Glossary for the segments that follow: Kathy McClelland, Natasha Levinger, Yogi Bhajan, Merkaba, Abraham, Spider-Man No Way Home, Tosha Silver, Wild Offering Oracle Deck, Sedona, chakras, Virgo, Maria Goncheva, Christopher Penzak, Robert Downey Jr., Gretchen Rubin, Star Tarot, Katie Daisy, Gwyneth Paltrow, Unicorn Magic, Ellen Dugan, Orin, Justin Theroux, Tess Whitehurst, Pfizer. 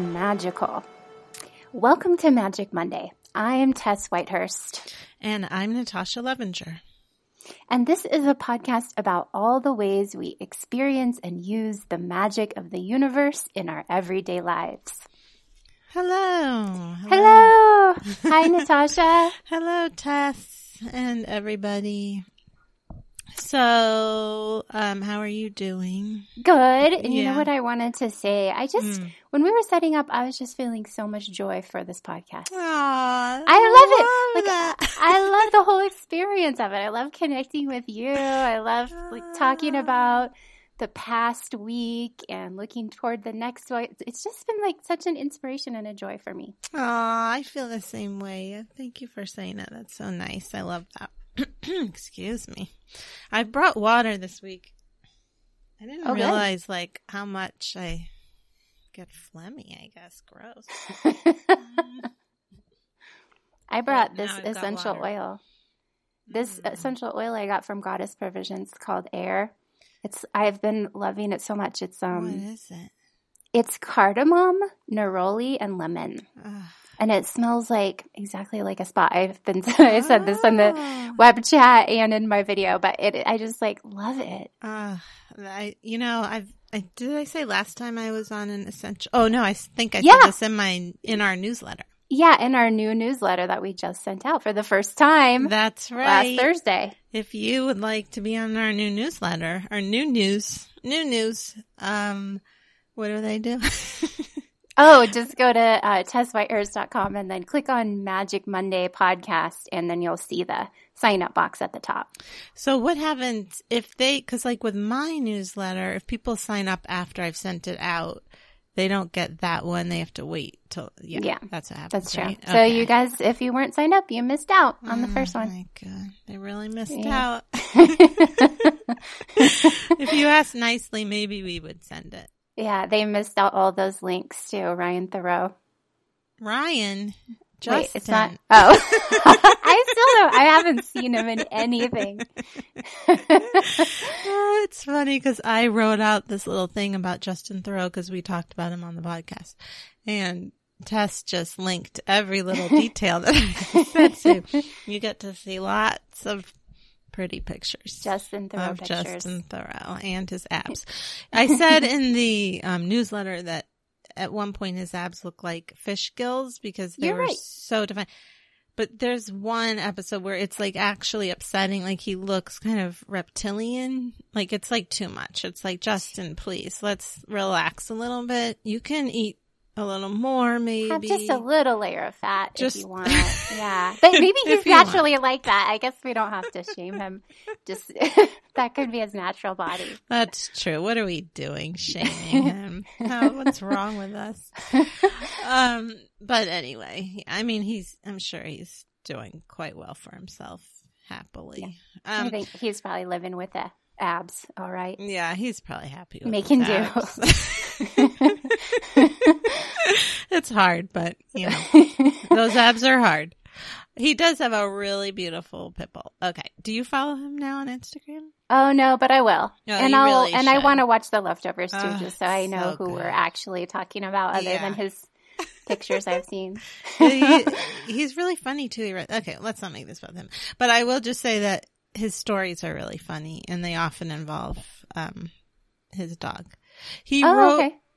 magical. Welcome to Magic Monday. I am Tess Whitehurst. And I'm Natasha Levinger. And this is a podcast about all the ways we experience and use the magic of the universe in our everyday lives. Hello. Hello. Hi, Natasha. Hello, Tess and everybody. So, how are you doing? Good. And you know what I wanted to say? When we were setting up, I was just feeling so much joy for this podcast. Aww, I love it. I love the whole experience of it. I love connecting with you. I love talking about the past week and looking toward the next one. It's just been such an inspiration and a joy for me. Aww, I feel the same way. Thank you for saying that. That's so nice. I love that. Excuse me. I brought water this week. I didn't realize how much I get phlegmy, I guess. Gross. I brought this essential oil. This essential oil I got from Goddess Provisions called Air. I've been loving it so much. It's what is it? It's cardamom, neroli, and lemon. Ugh. And it smells exactly like a spa. I said this on the web chat and in my video, but I just love it. Did I say last time I was on an essential? Oh no, I think I said this in our newsletter. Yeah, in our new newsletter that we just sent out for the first time. That's right. Last Thursday. If you would like to be on our new newsletter, our new news, what do they do? Oh, just go to TessWhitehurst.com and then click on Magic Monday podcast, and then you'll see the sign-up box at the top. So what happens if with my newsletter, if people sign up after I've sent it out, they don't get that one. They have to wait till that's what happens. That's true. Right? So you guys, if you weren't signed up, you missed out on the first one. Oh my God. They really missed out. If you asked nicely, maybe we would send it. Yeah, they missed out all those links to Ryan Theroux. Ryan? Justin. Wait, it's not. Oh. I haven't seen him in anything. It's funny because I wrote out this little thing about Justin Theroux because we talked about him on the podcast. And Tess just linked every little detail that I said to. You get to see lots of pretty pictures. Justin Theroux pictures. Justin Theroux and his abs. I said in the newsletter that at one point his abs looked like fish gills because they were so defined. But there's one episode where it's actually upsetting. He looks kind of reptilian. It's too much. It's Justin, please, let's relax a little bit. You can eat a little more, maybe. Have just a little layer of fat if you want. Yeah. But maybe he's naturally like that. I guess we don't have to shame him. Just that could be his natural body. That's true. What are we doing shaming him? What's wrong with us? But anyway, I'm sure he's doing quite well for himself, happily. Yeah. I think he's probably living with the abs, all right? Yeah, he's probably happy with making do. It's hard, but those abs are hard. He does have a really beautiful pipple. Okay, do you follow him now on Instagram? Oh no, but I will, and I want to watch The Leftovers too, just so I know who we're actually talking about, other than his pictures I've seen. He's really funny too. Okay, let's not make this about him, but I will just say that his stories are really funny, and they often involve his dog.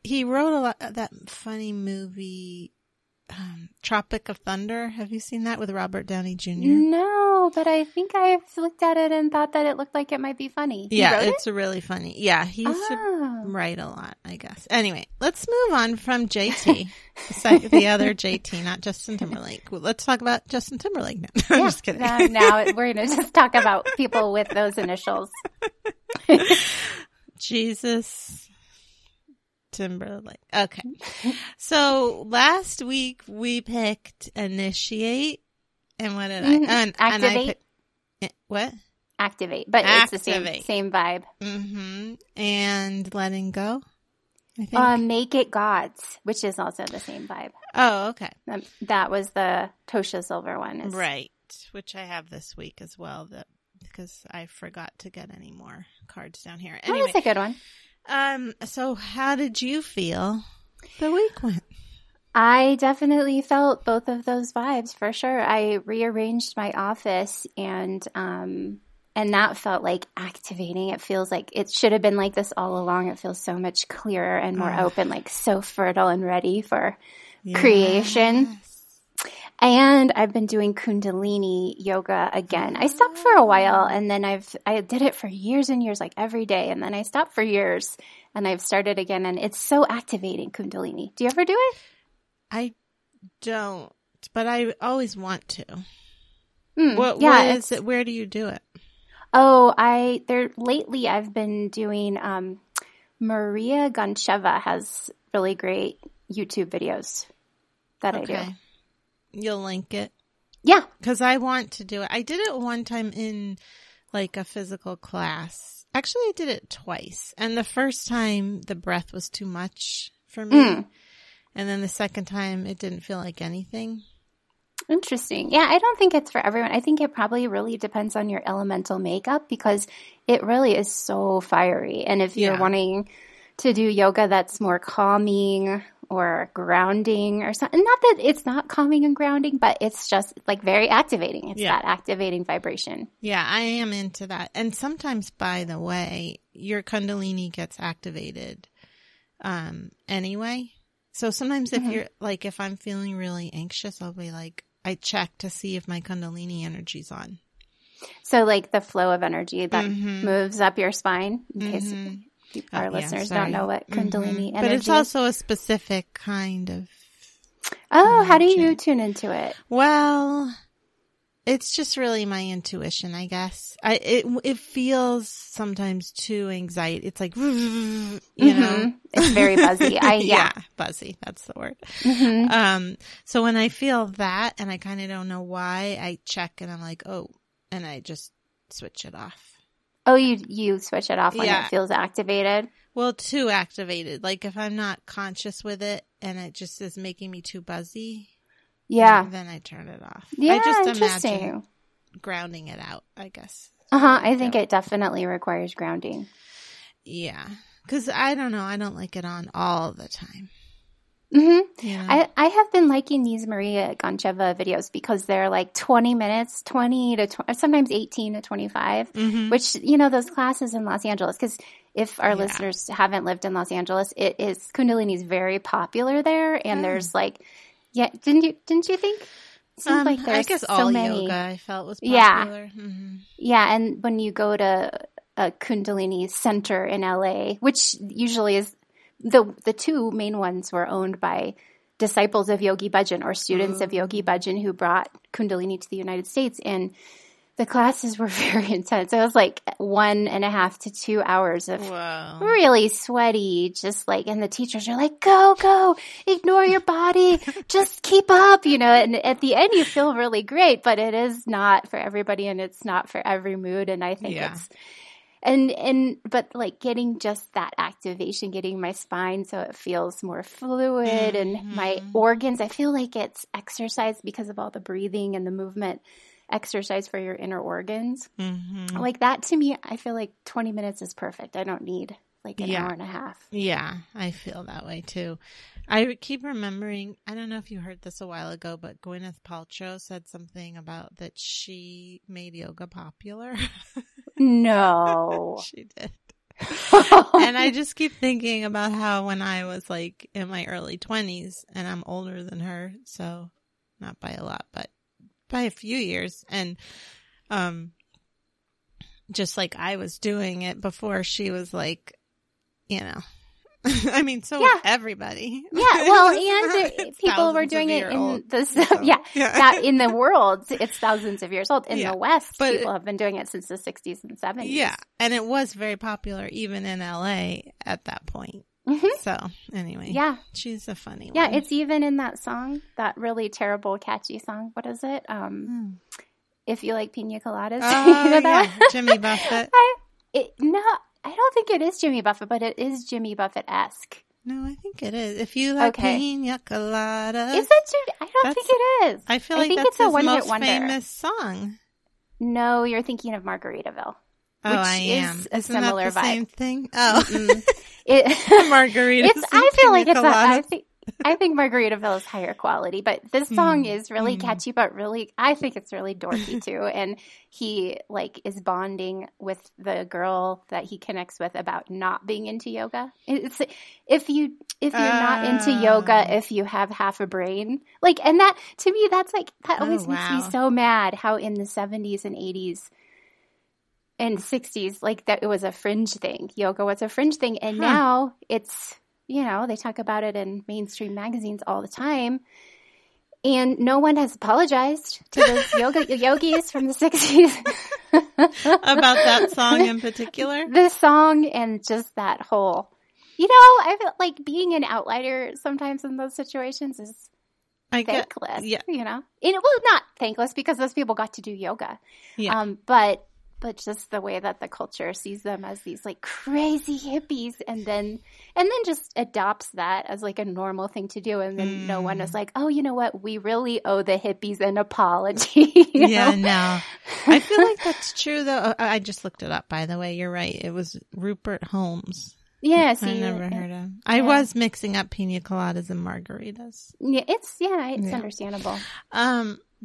He wrote a lot of that funny movie, Tropic of Thunder. Have you seen that with Robert Downey Jr.? No, but I think I've looked at it and thought that it looked like it might be funny. It's really funny. Yeah, he used to write a lot, I guess. Anyway, let's move on from JT, the other JT, not Justin Timberlake. Well, let's talk about Justin Timberlake now. No, I'm just kidding. Now we're going to just talk about people with those initials. Jesus Timberlake. Okay. So last week we picked initiate, and what did I? Activate. Activate. But it's the same vibe. Mm-hmm. And letting go, I think. Make it gods, which is also the same vibe. Oh, okay. That was the Tosha Silver one. Right. Which I have this week as well, because I forgot to get any more cards down here. Anyway, that's a good one. So how did you feel the week went? I definitely felt both of those vibes for sure. I rearranged my office and that felt like activating. It feels like it should have been like this all along. It feels so much clearer and more open, like so fertile and ready for creation. And I've been doing Kundalini yoga again. I stopped for a while and then I did it for years and years, like every day. And then I stopped for years and I've started again. And it's so activating, Kundalini. Do you ever do it? I don't, but I always want to. What is it? Where do you do it? Oh, lately I've been doing, Maria Goncheva has really great YouTube videos that I do. You'll link it. Yeah. Because I want to do it. I did it one time in like a physical class. Actually, I did it twice. And the first time the breath was too much for me. And then the second time, it didn't feel like anything. Interesting. Yeah, I don't think it's for everyone. I think it probably really depends on your elemental makeup because it really is so fiery. And if you're wanting to do yoga that's more calming or grounding or something, not that it's not calming and grounding, but it's just like very activating. It's that activating vibration. Yeah, I am into that. And sometimes, by the way, your Kundalini gets activated anyway. So sometimes if you're like, if I'm feeling really anxious, I'll be like, I check to see if my Kundalini energy's on. So like the flow of energy that moves up your spine, in case our listeners don't know what Kundalini energy is. But it's also a specific kind of energy. How do you tune into it? Well, it's just really my intuition, I guess. It feels sometimes too anxiety. It's like, you know, it's very buzzy. Buzzy. That's the word. So when I feel that and I kind of don't know why, I check and I'm like, oh, and I just switch it off. Oh, you switch it off when it feels activated? Well, too activated. Like if I'm not conscious with it and it just is making me too buzzy. Yeah. And then I turn it off. Yeah, I just imagine grounding it out, I guess. I think it definitely requires grounding. Yeah. Because I don't know. I don't like it on all the time. Yeah. I have been liking these Maria Goncheva videos because they're like 20 minutes, 20 to 20, sometimes 18 to 25, which, you know, those classes in Los Angeles, because if our listeners haven't lived in Los Angeles, Kundalini is very popular there. And there's like... Yeah, didn't you think? It seems like there's I guess all so many. Yoga I felt was popular. Yeah, yeah, and when you go to a Kundalini center in LA, which usually is the two main ones were owned by disciples of Yogi Bhajan or students of Yogi Bhajan who brought Kundalini to the United States, and the classes were very intense. It was like 1.5 to 2 hours of really sweaty, just like, and the teachers are like, go, ignore your body, just keep up, you know, and at the end you feel really great, but it is not for everybody and it's not for every mood. And I think it's, but like getting just that activation, getting my spine so it feels more fluid and my organs, I feel like it's exercise because of all the breathing and the movement. Exercise for your inner organs. Like that to me, I feel like 20 minutes is perfect. I don't need like an hour and a half. Yeah, I feel that way too. I keep remembering, I don't know if you heard this a while ago, but Gwyneth Paltrow said something about that she made yoga popular. No. She did. And I just keep thinking about how when I was like in my early 20s, and I'm older than her, so not by a lot, but by a few years, and just like I was doing it before she was like, you know, I mean, so everybody. Yeah, well, and people were doing it in the in the world. It's thousands of years old in the West. But people have been doing it since the 60s and 70s. Yeah, and it was very popular even in LA at that point. So anyway, she's a funny one. Yeah, it's even in that song, that really terrible, catchy song. What is it? If you like pina coladas, you know that? Jimmy Buffett. I don't think it is Jimmy Buffett, but it is Jimmy Buffett-esque. No, I think it is. If you like pina coladas, is it? I don't think it is. I feel like that's his most famous song. No, you're thinking of Margaritaville. Oh, I am. Is a Isn't similar that the vibe. Same thing? Oh. Margarita. I feel like it's. I think I think Margaritaville is higher quality, but this song is really catchy, but really, I think it's really dorky too. And he like is bonding with the girl that he connects with about not being into yoga. It's, if you're not into yoga, if you have half a brain, like, and that to me, that's like, that always makes me so mad how in the 70s and 80s and 60s, like that it was a fringe thing. Yoga was a fringe thing. And now it's, you know, they talk about it in mainstream magazines all the time, and no one has apologized to those yogis from the 60s. About that song in particular? This song and just that whole, you know, I feel like being an outlier sometimes in those situations is thankless, you know? And, well, not thankless because those people got to do yoga, but just the way that the culture sees them as these like crazy hippies, and then just adopts that as like a normal thing to do. And then no one is like, oh, you know what? We really owe the hippies an apology. No. I feel like that's true though. I just looked it up, by the way. You're right. It was Rupert Holmes. Yeah. I never heard of. I was mixing up pina coladas and margaritas. Yeah. It's understandable.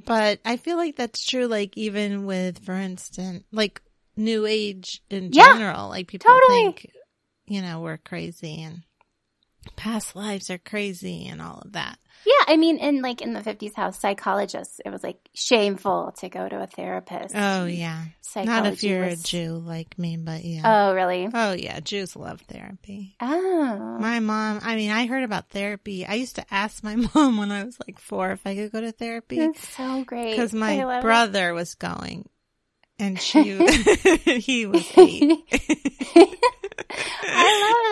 But I feel like that's true, like, even with, for instance, like, New Age in general. Like, people think, you know, we're crazy and past lives are crazy and all of that. Yeah, I mean, in the 50s, how psychologists, it was, like, shameful to go to a therapist. Oh, yeah. Not if you're a Jew like me, but yeah. Oh, really? Oh, yeah. Jews love therapy. Oh. My mom, I mean, I heard about therapy. I used to ask my mom when I was, like, 4 if I could go to therapy. That's so great. Because my brother was going, and he was 8. I love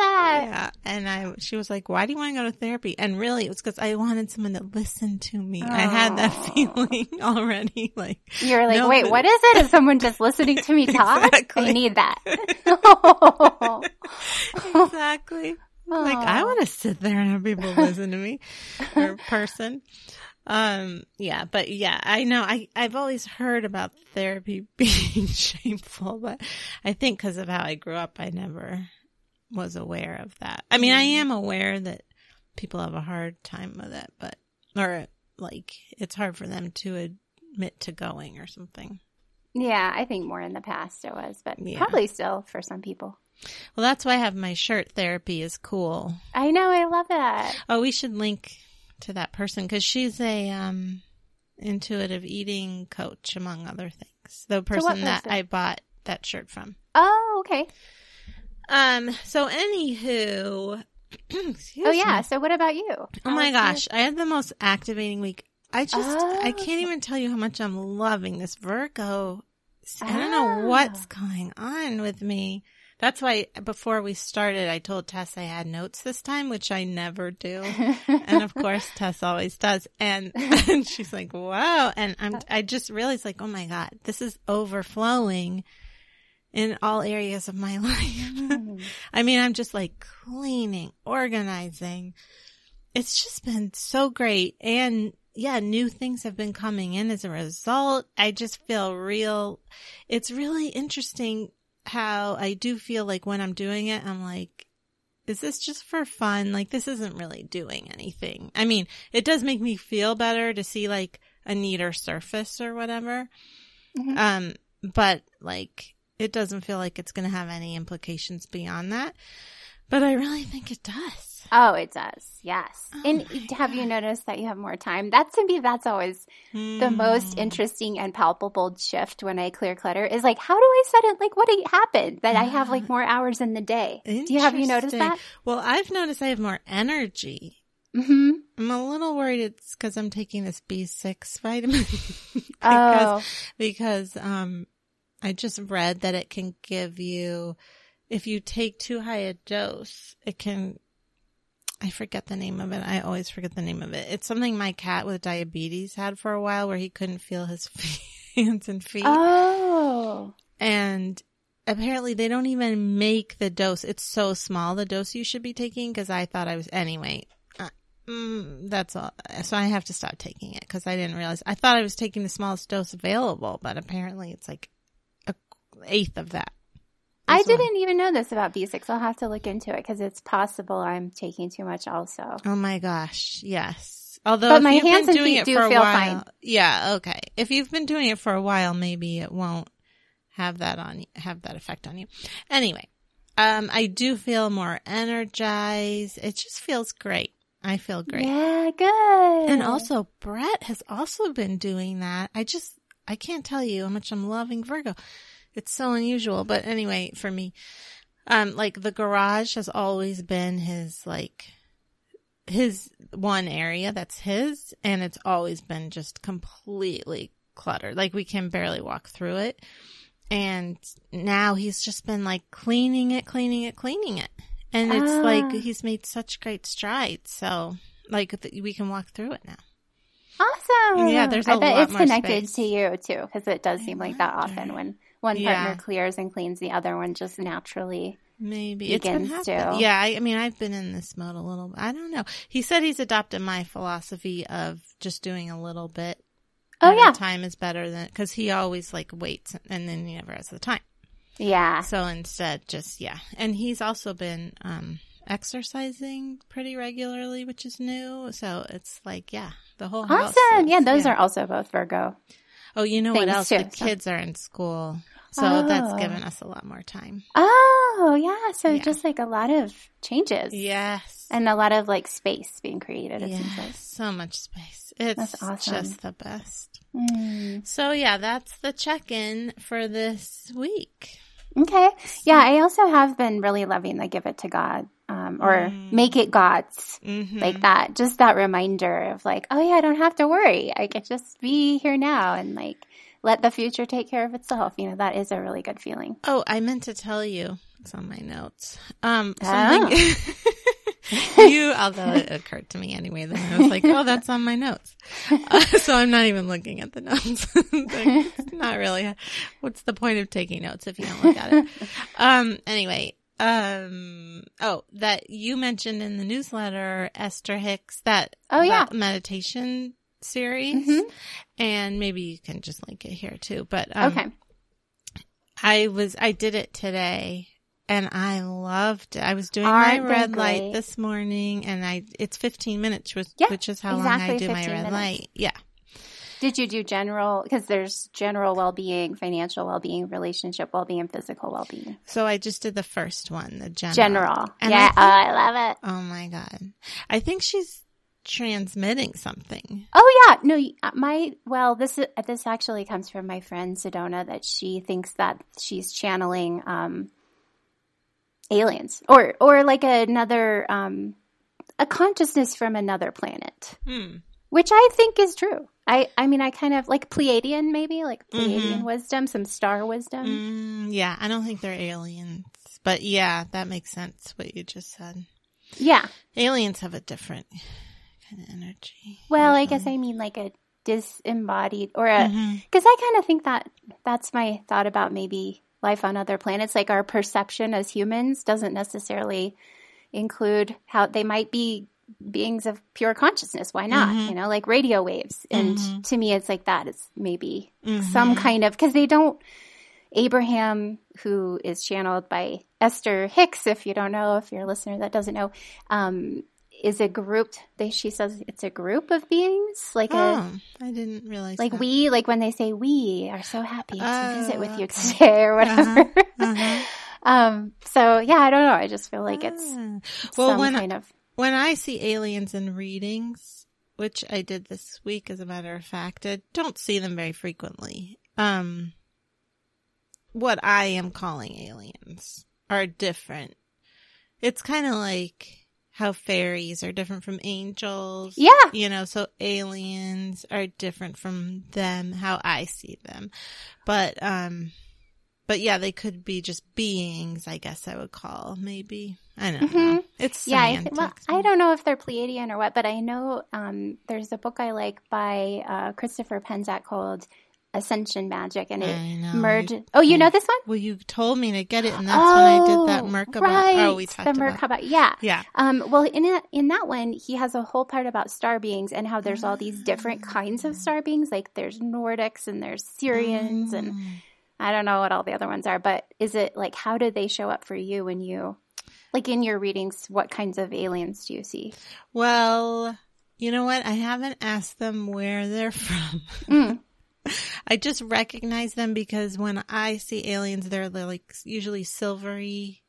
that. Yeah. And she was like, why do you want to go to therapy? And really, it was because I wanted someone to listen to me. Oh. I had that feeling already. Like, you were like, no, wait, what is it? Is someone just listening to me talk? Exactly. I need that. Exactly. Oh. Like, I want to sit there and have people listen to me or person. I know I've always heard about therapy being shameful, but I think because of how I grew up, I never was aware of that. I mean, I am aware that people have a hard time with it, but it's hard for them to admit to going or something. Yeah. I think more in the past it was, but probably still for some people. Well, that's why I have my shirt. Therapy is cool. I know. I love that. Oh, we should link to that person, because she's a intuitive eating coach, among other things. The person that I bought that shirt from. Oh, okay. So anywho. Excuse me. So what about you? Oh my gosh. I had the most activating week. I can't even tell you how much I'm loving this Virgo. I don't know what's going on with me. That's why before we started, I told Tess I had notes this time, which I never do. And of course, Tess always does. And she's like, wow. And I just realized, like, oh my God, this is overflowing in all areas of my life. I mean, I'm just like cleaning, organizing. It's just been so great. And yeah, new things have been coming in as a result. I just feel real. It's really interesting how I do feel like when I'm doing it, I'm like, is this just for fun? Like, this isn't really doing anything. I mean, it does make me feel better to see like a neater surface or whatever. Mm-hmm. But like, it doesn't feel like it's going to have any implications beyond that. But I really think it does. Oh, it does. Yes. Oh, and have you noticed that you have more time? That to me, that's always the most interesting and palpable shift when I clear clutter is like, how do I suddenly, like, what happened that I have like more hours in the day? Have you noticed that? Well, I've noticed I have more energy. Mm-hmm. I'm a little worried it's because I'm taking this B6 vitamin because I just read that it can give you, if you take too high a dose, it can, I forget the name of it. I always forget the name of it. It's something my cat with diabetes had for a while where he couldn't feel his hands and feet. Oh. And apparently they don't even make the dose. It's so small, the dose you should be taking, because I thought I was, anyway. That's all. So I have to stop taking it because I didn't realize. I thought I was taking the smallest dose available, but apparently it's like 1/8 of that. I didn't even know this about B6. I'll have to look into it because it's possible I'm taking too much also. Oh, my gosh. Yes. Although but if my you've hands been doing and feet it for do a feel while, fine. Yeah, okay. If you've been doing it for a while, maybe it won't have that effect on you. Anyway, I do feel more energized. It just feels great. I feel great. Yeah, good. And also, Brett has also been doing that. I can't tell you how much I'm loving Virgo. It's so unusual. But anyway, for me, like the garage has always been his one area that's his. And it's always been just completely cluttered. Like we can barely walk through it. And now he's just been like cleaning it. And it's like he's made such great strides. So like we can walk through it now. Awesome. Yeah, there's a lot more space. I bet it's connected to you too because it does seem like that often when one partner clears and cleans, the other one just naturally begins to. Yeah, I mean, I've been in this mode a little bit. I don't know. He said he's adopted my philosophy of just doing a little bit. Oh, yeah. Time is better than – because he always like waits and then he never has the time. Yeah. So instead just – yeah. And he's also been exercising pretty regularly, which is new. So it's like, yeah, the whole house. Awesome. Yeah, those are also both Virgo. Oh, you know what else? Too, the kids are in school. So that's given us a lot more time. Oh, yeah. So just like a lot of changes. Yes. And a lot of like space being created. It seems like. So much space. That's awesome. Just the best. Mm. So yeah, that's the check-in for this week. Okay. Yeah, I also have been really loving the Give It to God or Make It God's, like that. Just that reminder of like, oh, yeah, I don't have to worry. I can just be here now and like let the future take care of itself. You know, that is a really good feeling. Oh, I meant to tell you. It's on my notes. Something although it occurred to me anyway, then I was like, oh, that's on my notes. So I'm not even looking at the notes. It's not really. What's the point of taking notes if you don't look at it? That you mentioned in the newsletter, Esther Hicks, that meditation series. Mm-hmm. And maybe you can just link it here too. But okay. I did it today. And I loved it. I was doing my red light this morning, and it's 15 minutes, which is how long I do my red light. Yeah. Did you do general? Because there's general well-being, financial well-being, relationship well-being, physical well-being. So I just did the first one, the general. And yeah. I love it. Oh my god. I think she's transmitting something. Oh yeah. No, this actually comes from my friend Sedona, that she thinks that she's channeling aliens or like another a consciousness from another planet, which I think is true. I mean, I kind of like Pleiadian, maybe like Pleiadian wisdom, some star wisdom. Yeah, I don't think they're aliens, but yeah, that makes sense what you just said. Yeah, aliens have a different kind of energy. Well, usually. I guess I mean like a disembodied or a because I kind of think that's my thought about maybe life on other planets, like our perception as humans doesn't necessarily include how they might be beings of pure consciousness. Why not? You know, like radio waves. And to me, it's like that. It's maybe some kind of, because they don't, Abraham, who is channeled by Esther Hicks, if you don't know, if you're a listener that doesn't know, is a group. She says it's a group of beings. Like I didn't realize. Like that. We, like when they say we are so happy to visit with you today or whatever. So yeah, I don't know. I just feel like it's when I see aliens in readings, which I did this week, as a matter of fact, I don't see them very frequently. What I am calling aliens are different. It's kind of like how fairies are different from angels. Yeah. You know, so aliens are different from them, how I see them. But yeah, they could be just beings, I guess I would call, maybe. I don't know. It's semantics. I don't know if they're Pleiadian or what, but I know there's a book I like by Christopher Penzak called Ascension Magic, and it merged. Oh, you know this one? Well, you told me to get it, and that's when I did that Merkaba. Right. Oh, we talked about it. Yeah. Yeah. Well, in that one, he has a whole part about star beings and how there's all these different kinds of star beings. Like there's Nordics and there's Syrians and I don't know what all the other ones are, but is it like, how do they show up for you when you, like in your readings, what kinds of aliens do you see? Well, you know what? I haven't asked them where they're from. Mm. I just recognize them because when I see aliens, they're like usually silvery.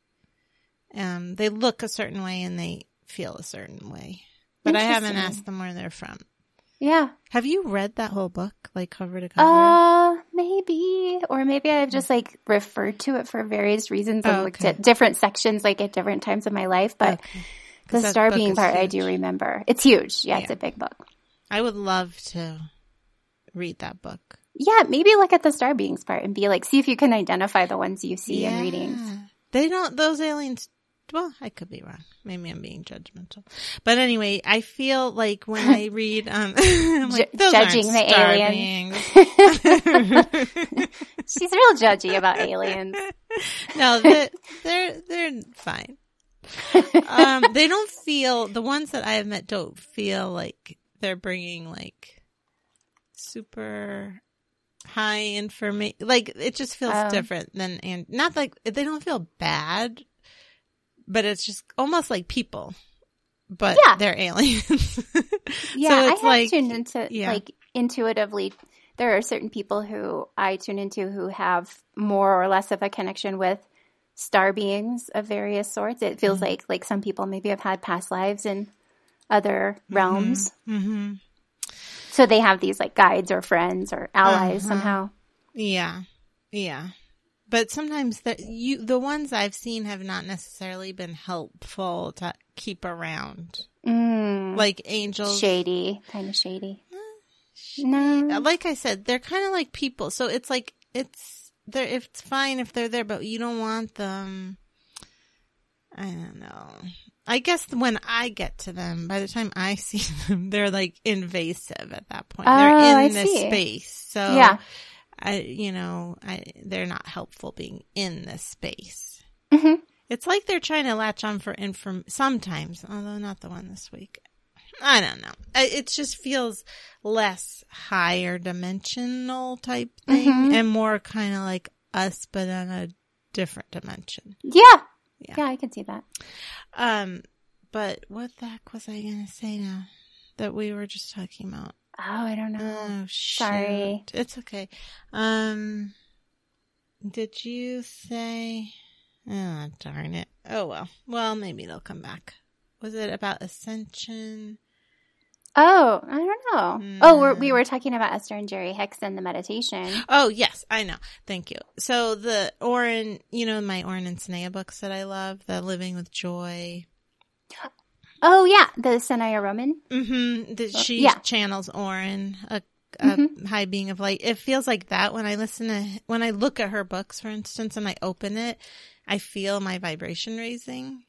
They look a certain way and they feel a certain way. But I haven't asked them where they're from. Yeah. Have you read that whole book, like cover to cover? Maybe. Or maybe I've just like referred to it for various reasons. I looked at different sections like at different times of my life. But the star being part, huge. I do remember. It's huge. Yeah, it's a big book. I would love to read that book. Yeah, maybe look at the star beings part and be like, see if you can identify the ones you see in readings. They don't, those aliens, well, I could be wrong. Maybe I'm being judgmental. But anyway, I feel like when I read, I'm like, those judging aren't the star aliens. She's real judgy about aliens. No, they're fine. They don't feel, the ones that I have met don't feel like they're bringing like super high information. Like it just feels different than, and not like they don't feel bad. But it's just almost like people, but they're aliens. Yeah, so it's I have like, tuned into, like, intuitively, there are certain people who I tune into who have more or less of a connection with star beings of various sorts. It feels like some people maybe have had past lives in other realms. Mm-hmm. So they have these, like, guides or friends or allies somehow. Yeah, yeah. But sometimes the ones I've seen have not necessarily been helpful to keep around. Mm. Like angels. Shady. Kind of shady. No. Like I said, they're kind of like people. So it's like, it's fine if they're there, but you don't want them. I don't know. I guess when I get to them, by the time I see them, they're like invasive at that point. They're in this space. So yeah. They're not helpful being in this space. Mm-hmm. It's like they're trying to latch on for information sometimes, although not the one this week. I don't know. It just feels less higher dimensional type thing and more kind of like us, but on a different dimension. Yeah. Yeah, I can see that. But what the heck was I going to say now that we were just talking about? Oh, I don't know. Oh, shit. Sorry. It's okay. Did you say... Oh, darn it. Oh, well. Well, maybe it'll come back. Was it about ascension? Oh, I don't know. We were talking about Esther and Jerry Hicks and the meditation. Oh, yes. I know. Thank you. So the Orin... You know my Orin and Sanaya books that I love? The Living with Joy... Oh, yeah. The Sanaya Roman. Mm-hmm. She channels Orin, a high being of light. It feels like that when I when I look at her books, for instance, and I open it, I feel my vibration raising,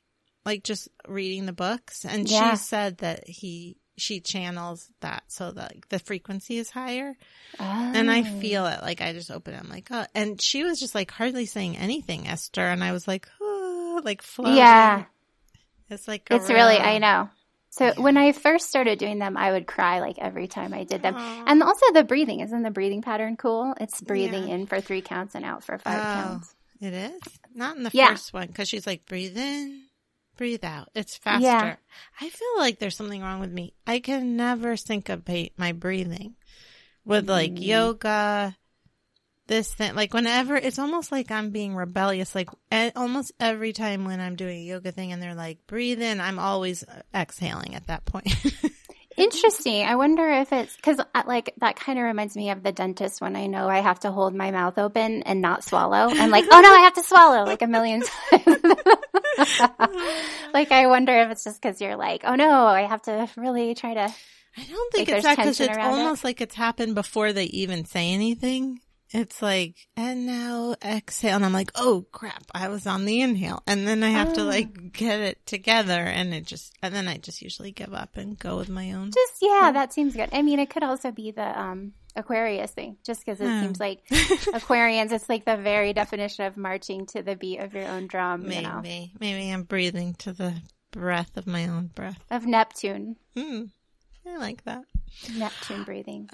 like just reading the books. And she said that she channels that so that like, the frequency is higher. Oh. And I feel it. Like I just open it. I'm like, oh. And she was just like hardly saying anything, Esther. And I was like, oh, like flowing. Yeah. It's like it's really, I know. So when I first started doing them, I would cry like every time I did them. Aww. And also the breathing. Isn't the breathing pattern cool? It's breathing in for 3 counts and out for 5 counts. It is? Not in the first one because she's like, breathe in, breathe out. It's faster. Yeah. I feel like there's something wrong with me. I can never syncopate my breathing with like yoga, this thing. Like whenever, it's almost like I'm being rebellious. Like almost every time when I'm doing a yoga thing and they're like, breathe in, I'm always exhaling at that point. Interesting. I wonder if it's because like that kind of reminds me of the dentist when I know I have to hold my mouth open and not swallow. I'm like, oh no, I have to swallow like a million times. Like I wonder if it's just because you're like, oh no, I have to really try to. I don't think it's that because it's almost like it's happened before they even say anything. It's like, and now exhale. And I'm like, oh, crap, I was on the inhale. And then I have to, like, get it together. And then I just usually give up and go with my own. That seems good. I mean, it could also be the Aquarius thing, just because it seems like Aquarians, it's like the very definition of marching to the beat of your own drum. Maybe. You know? Maybe I'm breathing to the breath of my own breath. Of Neptune. Mm. I like that. Neptune breathing.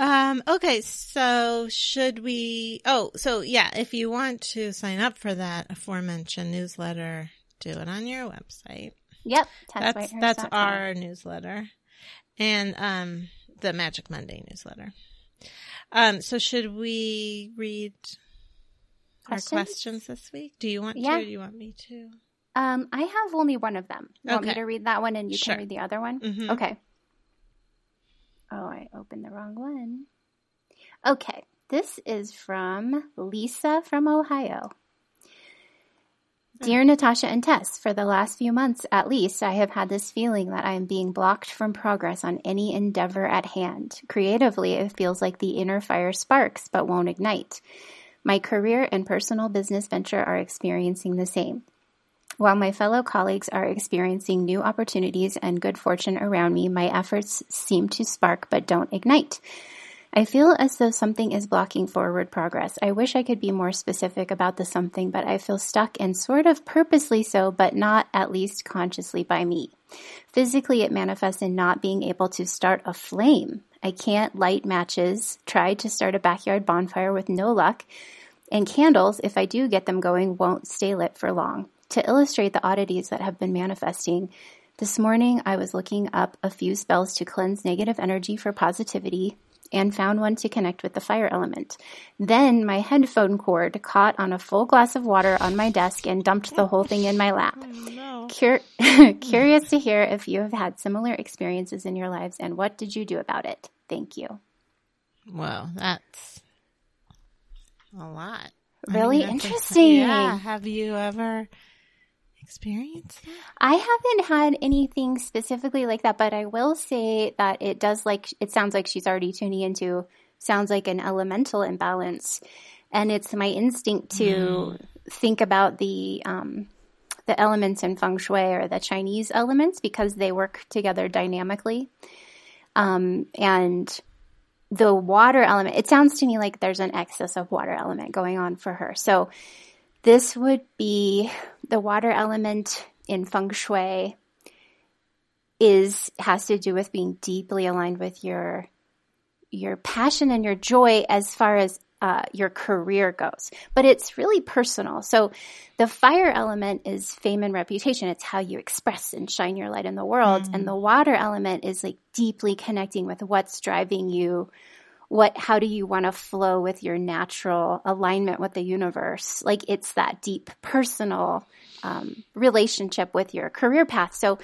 Okay, so should we... Oh, so yeah, if you want to sign up for that aforementioned newsletter, do it on your website. Yep. That's our newsletter. And the Magic Monday newsletter. So should we read our questions this week? Do you want to or do you want me to? I have only one of them. You want me to read that one and you can read the other one? Mm-hmm. Okay. Oh, I opened the wrong one. Okay. This is from Lisa from Ohio. Dear Natasha and Tess, for the last few months at least, I have had this feeling that I am being blocked from progress on any endeavor at hand. Creatively, it feels like the inner fire sparks but won't ignite. My career and personal business venture are experiencing the same. While my fellow colleagues are experiencing new opportunities and good fortune around me, my efforts seem to spark but don't ignite. I feel as though something is blocking forward progress. I wish I could be more specific about the something, but I feel stuck and sort of purposely so, but not at least consciously by me. Physically, it manifests in not being able to start a flame. I can't light matches, try to start a backyard bonfire with no luck, and candles, if I do get them going, won't stay lit for long. To illustrate the oddities that have been manifesting, this morning I was looking up a few spells to cleanse negative energy for positivity and found one to connect with the fire element. Then my headphone cord caught on a full glass of water on my desk and dumped the whole thing in my lap. Oh, no. Curious to hear if you have had similar experiences in your lives and what did you do about it? Thank you. Wow, that's a lot. Really interesting. Yeah, have you ever... experience? I haven't had anything specifically like that, but I will say that it does, like, it sounds like she's already tuning into, sounds like an elemental imbalance. And it's my instinct to think about the elements in feng shui or the Chinese elements because they work together dynamically. And the water element, it sounds to me like there's an excess of water element going on for her. So this would be the water element in feng shui has to do with being deeply aligned with your passion and your joy as far as your career goes. But it's really personal. So the fire element is fame and reputation. It's how you express and shine your light in the world. Mm-hmm. And the water element is like deeply connecting with what's driving you. How do you want to flow with your natural alignment with the universe? Like it's that deep personal relationship with your career path. So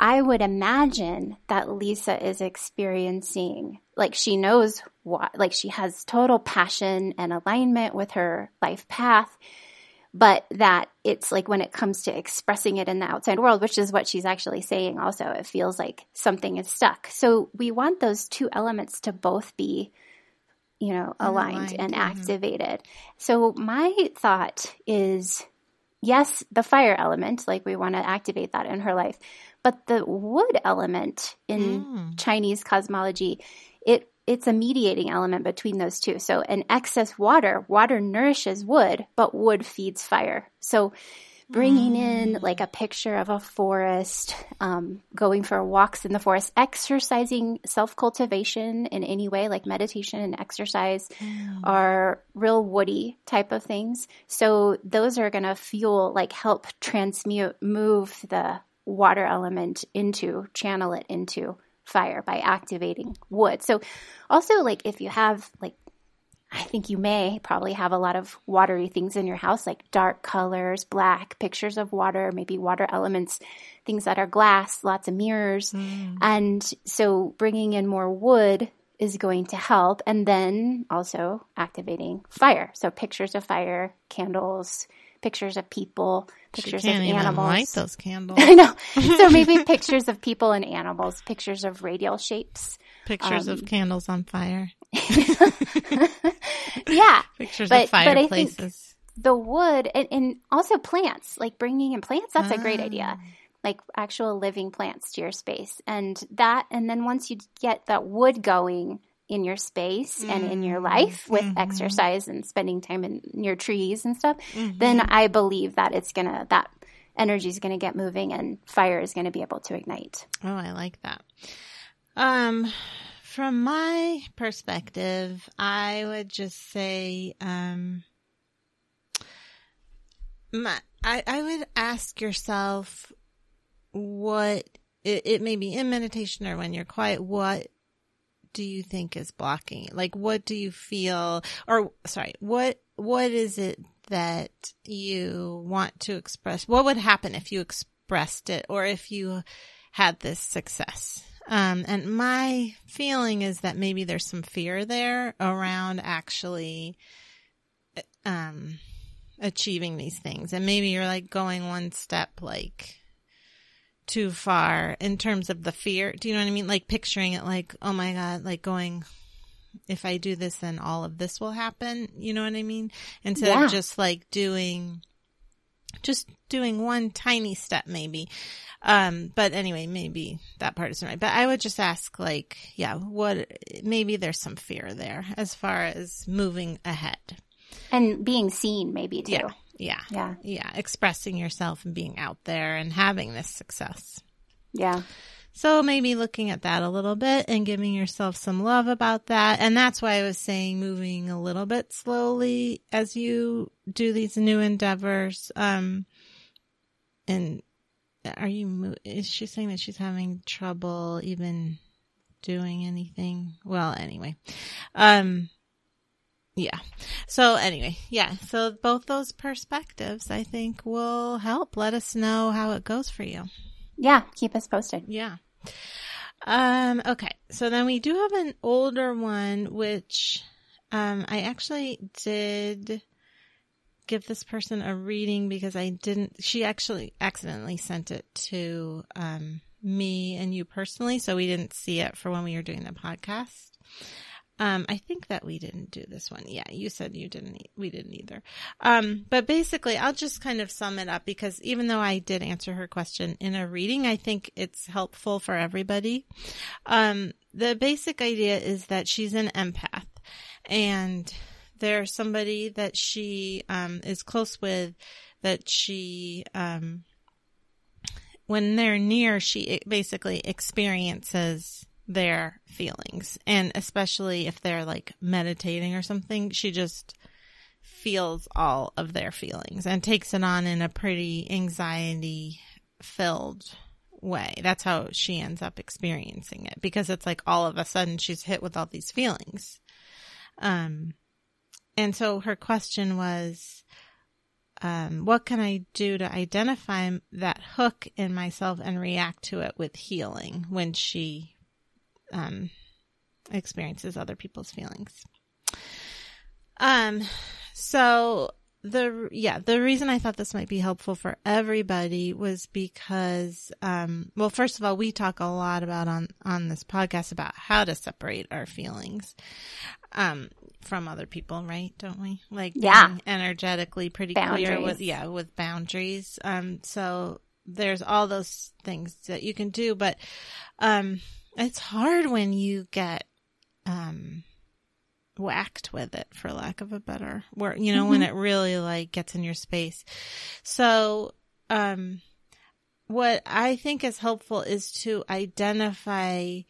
I would imagine that Lisa is experiencing, like she knows what, like she has total passion and alignment with her life path, but that it's like when it comes to expressing it in the outside world, which is what she's actually saying also, it feels like something is stuck. So we want those two elements to both be, you know, aligned and activated. Mm-hmm. So my thought is, yes, the fire element, like we want to activate that in her life, but the wood element in Chinese cosmology, it's a mediating element between those two. So an excess water nourishes wood, but wood feeds fire. So bringing in like a picture of a forest, going for walks in the forest, exercising, self-cultivation in any way, like meditation and exercise are real woody type of things. So those are going to fuel, like help transmute, move the water element into, channel it into fire by activating wood. So also, like if you have, like I think you may probably have a lot of watery things in your house, like dark colors, black, pictures of water, maybe water elements, things that are glass, lots of mirrors. And so bringing in more wood is going to help. And then also activating fire. So pictures of fire, candles, pictures of people, pictures of animals. Even light those candles. I know. So maybe pictures of people and animals, pictures of radial shapes, pictures of candles on fire. Yeah, pictures of fireplaces. But I think the wood and also plants, like bringing in plants. That's a great idea. Like actual living plants to your space, and then once you get that wood going in your space and in your life with exercise and spending time in your trees and stuff, then I believe that that energy is going to get moving and fire is going to be able to ignite. Oh, I like that. From my perspective, I would just say, I would ask yourself what, it may be in meditation or when you're quiet, what do you think is blocking it? Like, what do you feel, or sorry, what is it that you want to express? What would happen if you expressed it or if you had this success? And my feeling is that maybe there's some fear there around actually, achieving these things. And maybe you're like going one step, like, too far in terms of the fear. Do you know what I mean? Like picturing it like, oh my God, like going, if I do this, then all of this will happen. You know what I mean? Instead of just like doing one tiny step maybe. But anyway, maybe that part isn't right. But I would just ask like, yeah, what, maybe there's some fear there as far as moving ahead. And being seen maybe too. Yeah. Expressing yourself and being out there and having this success. Yeah. So maybe looking at that a little bit and giving yourself some love about that. And that's why I was saying moving a little bit slowly as you do these new endeavors. And is she saying that she's having trouble even doing anything? Well, anyway, yeah. So anyway, yeah. So both those perspectives, I think, will help. Let us know how it goes for you. Yeah. Keep us posted. Yeah. Okay. So then we do have an older one, which I actually did give this person a reading because she actually accidentally sent it to me and you personally. So we didn't see it for when we were doing the podcast. I think that we didn't do this one. Yeah, you said you didn't. We didn't either. But basically, I'll just kind of sum it up because even though I did answer her question in a reading, I think it's helpful for everybody. The basic idea is that she's an empath and there's somebody that she is close with that she when they're near, she basically experiences their feelings, and especially if they're like meditating or something, she just feels all of their feelings and takes it on in a pretty anxiety filled way. That's how she ends up experiencing it because it's like all of a sudden she's hit with all these feelings. And so her question was, what can I do to identify that hook in myself and react to it with healing when she experiences other people's feelings. So the reason I thought this might be helpful for everybody was because, well, first of all, we talk a lot about on this podcast about how to separate our feelings, from other people, right? Don't we? Like, being energetically pretty clear with boundaries. So there's all those things that you can do, but, it's hard when you get whacked with it, for lack of a better word, you know, when it really like gets in your space. So what I think is helpful is to identify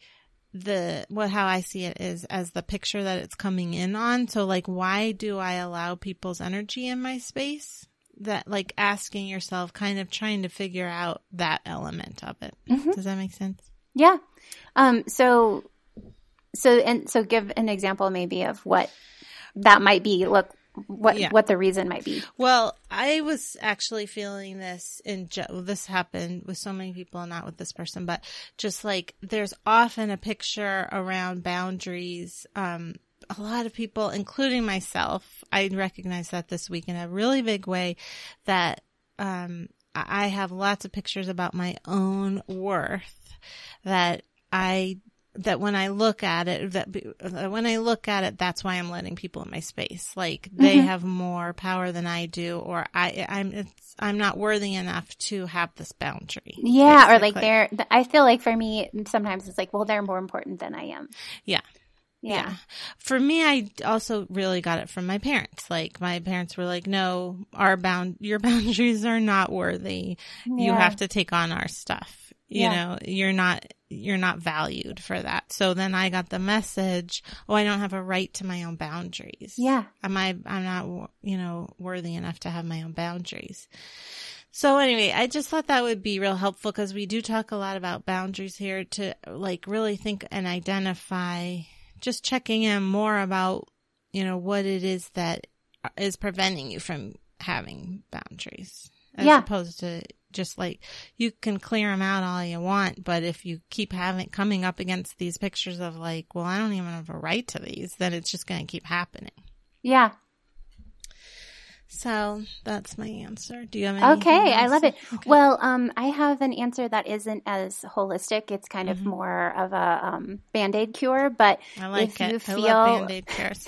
how I see it is as the picture that it's coming in on. So like, why do I allow people's energy in my space? That like asking yourself, kind of trying to figure out that element of it. Mm-hmm. Does that make sense? Yeah. So give an example maybe of what that might be. Look, what the reason might be. Well, I was actually feeling this this happened with so many people, not with this person, but just like there's often a picture around boundaries. A lot of people, including myself, I recognized that this week in a really big way that, I have lots of pictures about my own worth that when I look at it, that's why I'm letting people in my space. Like they have more power than I do, or I'm not worthy enough to have this boundary. Yeah. Basically. Or like I feel like for me, sometimes it's like, well, they're more important than I am. Yeah. Yeah. For me, I also really got it from my parents. Like my parents were like, no, your boundaries are not worthy. Yeah. You have to take on our stuff. You know, you're not valued for that. So then I got the message, oh, I don't have a right to my own boundaries. Yeah. I'm not, worthy enough to have my own boundaries. So anyway, I just thought that would be real helpful because we do talk a lot about boundaries here to like really think and identify, just checking in more about, what it is that is preventing you from having boundaries as opposed to just like you can clear them out all you want. But if you keep coming up against these pictures of like, well, I don't even have a right to these, then it's just going to keep happening. Yeah. So that's my answer. Do you have any? Okay. I love it. Okay. Well, I have an answer that isn't as holistic. It's kind of more of a Band-Aid cure, but I like if it. You feel... I love Band-Aid cures.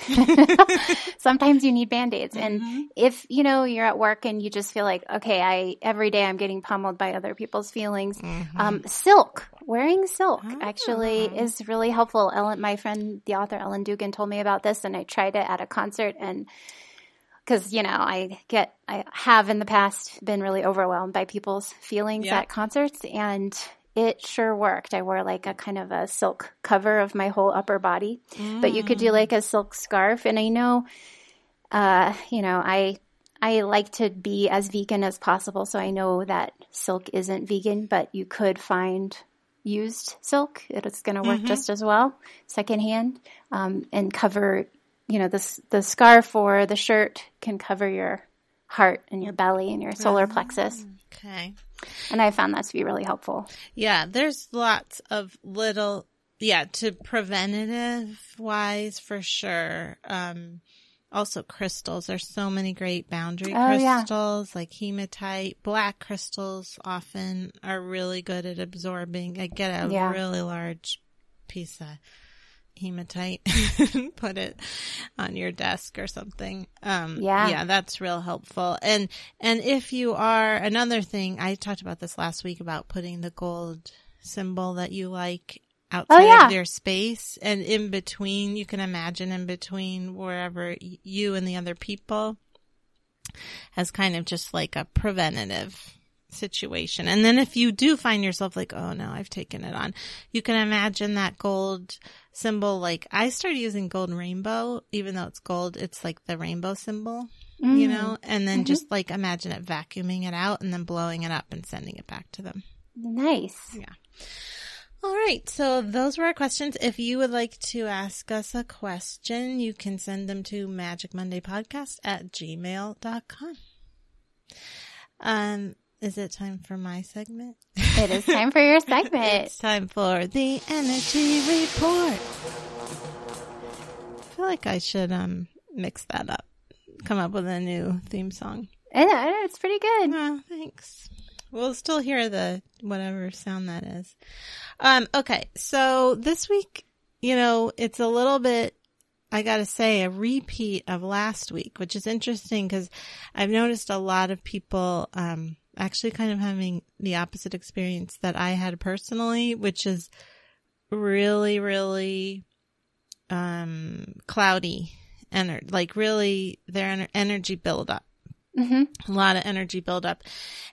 Sometimes you need Band-Aids. Mm-hmm. And if, you're at work and you just feel like, okay, every day I'm getting pummeled by other people's feelings. Mm-hmm. Wearing silk actually is really helpful. My friend, the author Ellen Dugan, told me about this, and I tried it at a concert and... Because, I have in the past been really overwhelmed by people's feelings at concerts, and it sure worked. I wore like a kind of a silk cover of my whole upper body, but you could do like a silk scarf. And I know, I like to be as vegan as possible, so I know that silk isn't vegan, but you could find used silk. It's going to work just as well, secondhand, and cover. The scarf or the shirt can cover your heart and your belly and your solar plexus. Okay. And I found that to be really helpful. Yeah. There's lots of little, to preventative wise for sure. Also crystals. There's so many great boundary crystals like hematite. Black crystals often are really good at absorbing. I get a really large piece of hematite and put it on your desk or something. That's real helpful. And if you are, another thing, I talked about this last week about putting the gold symbol that you like outside of their space, and in between, you can imagine in between wherever you and the other people, as kind of just like a preventative situation. And then if you do find yourself like, oh no, I've taken it on, you can imagine that gold symbol. Like I started using gold rainbow, even though it's gold, it's like the rainbow symbol, and then just like imagine it vacuuming it out and then blowing it up and sending it back to them. Nice. Yeah. All right. So those were our questions. If you would like to ask us a question, you can send them to magicmondaypodcast@gmail.com. Is it time for my segment? It is time for your segment. It's time for the energy report. I feel like I should mix that up. Come up with a new theme song. I know it's pretty good. Oh, thanks. We'll still hear the whatever sound that is. Okay, so this week, it's a little bit, I got to say, a repeat of last week, which is interesting because I've noticed a lot of people actually kind of having the opposite experience that I had personally, which is really, really cloudy and like really their energy buildup, a lot of energy buildup.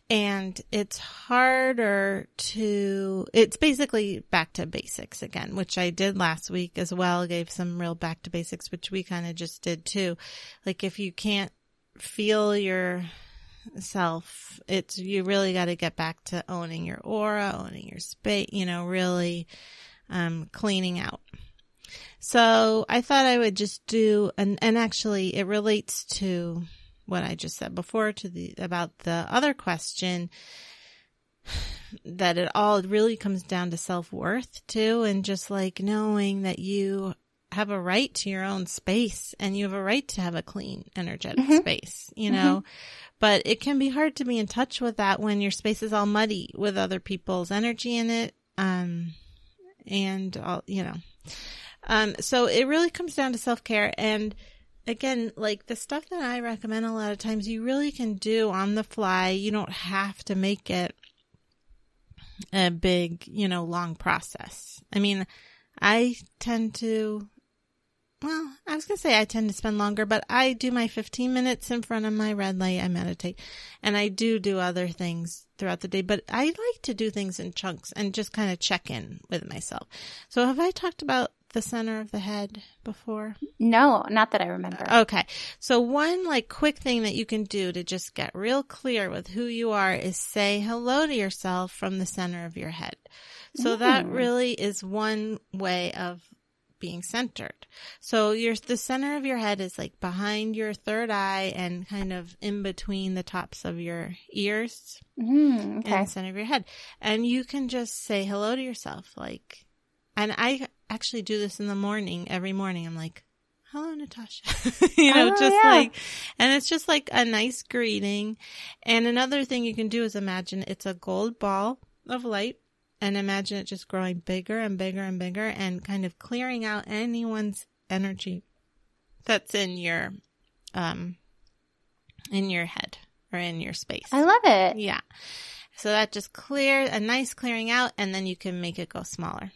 And it's harder to, it's basically back to basics again, which I did last week as well, gave some real back to basics, which we kind of just did too. Like if you can't feel your self, you really got to get back to owning your aura, owning your space, really cleaning out. So I thought I would just do, and actually it relates to what I just said before about the other question, that it all really comes down to self-worth too, and just like knowing that you have a right to your own space and you have a right to have a clean, energetic space, But it can be hard to be in touch with that when your space is all muddy with other people's energy in it. So it really comes down to self-care. And again, like the stuff that I recommend a lot of times, you really can do on the fly. You don't have to make it a big, long process. I mean, I tend to well, I was going to say I tend to spend longer, but I do my 15 minutes in front of my red light. I meditate, and I do other things throughout the day, but I like to do things in chunks and just kind of check in with myself. So have I talked about the center of the head before? No, not that I remember. Okay. So one like quick thing that you can do to just get real clear with who you are is say hello to yourself from the center of your head. So that really is one way of being centered. So the center of your head is like behind your third eye and kind of in between the tops of your ears and the center of your head. And you can just say hello to yourself. Like, and I actually do this in the morning, every morning. I'm like, hello, Natasha. And it's just like a nice greeting. And another thing you can do is imagine it's a gold ball of light. And imagine it just growing bigger and bigger and bigger and kind of clearing out anyone's energy that's in your head or in your space. I love it. Yeah. So that just clears a nice clearing out, and then you can make it go smaller.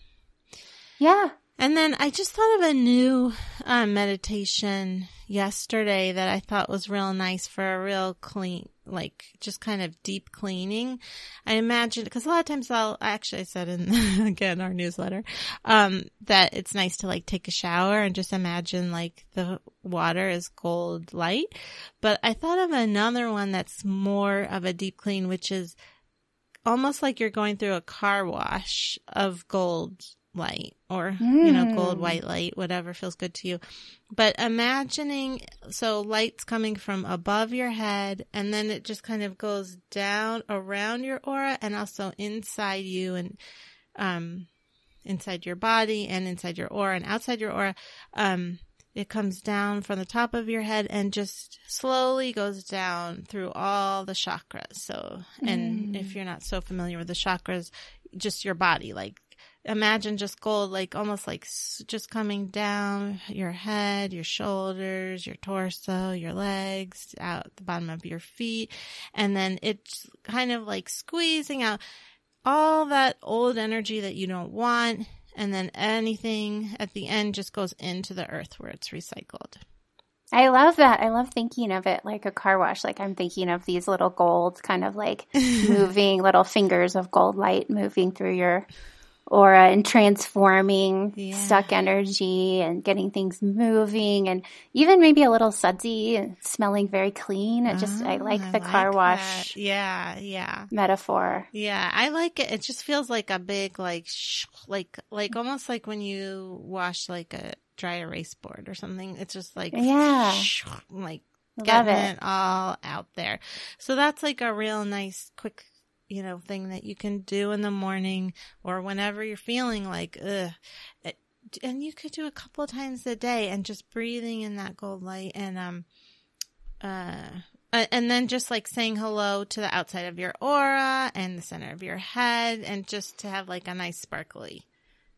Yeah. And then I just thought of a new meditation yesterday that I thought was real nice for a real clean, like just kind of deep cleaning. I imagine, because a lot of times I said in again our newsletter that it's nice to like take a shower and just imagine like the water is gold light. But I thought of another one that's more of a deep clean, which is almost like you're going through a car wash of gold light or gold white light, whatever feels good to you, but imagining so light's coming from above your head, and then it just kind of goes down around your aura and also inside you and inside your body and inside your aura and outside your aura. It comes down from the top of your head and just slowly goes down through all the chakras. So and if you're not so familiar with the chakras, just your body, like imagine just gold, like almost like just coming down your head, your shoulders, your torso, your legs, out the bottom of your feet. And then it's kind of like squeezing out all that old energy that you don't want. And then anything at the end just goes into the earth where it's recycled. I love that. I love thinking of it like a car wash. Like I'm thinking of these little gold kind of like moving little fingers of gold light moving through your aura and transforming stuck energy and getting things moving, and even maybe a little sudsy and smelling very clean. I like car wash that. Metaphor. Yeah, I like it. It just feels like a big like almost like when you wash like a dry erase board or something. It's just like getting it all out there. So that's like a real nice quick thing that you can do in the morning or whenever you're feeling like, ugh. And you could do a couple of times a day and just breathing in that gold light and then just like saying hello to the outside of your aura and the center of your head, and just to have like a nice sparkly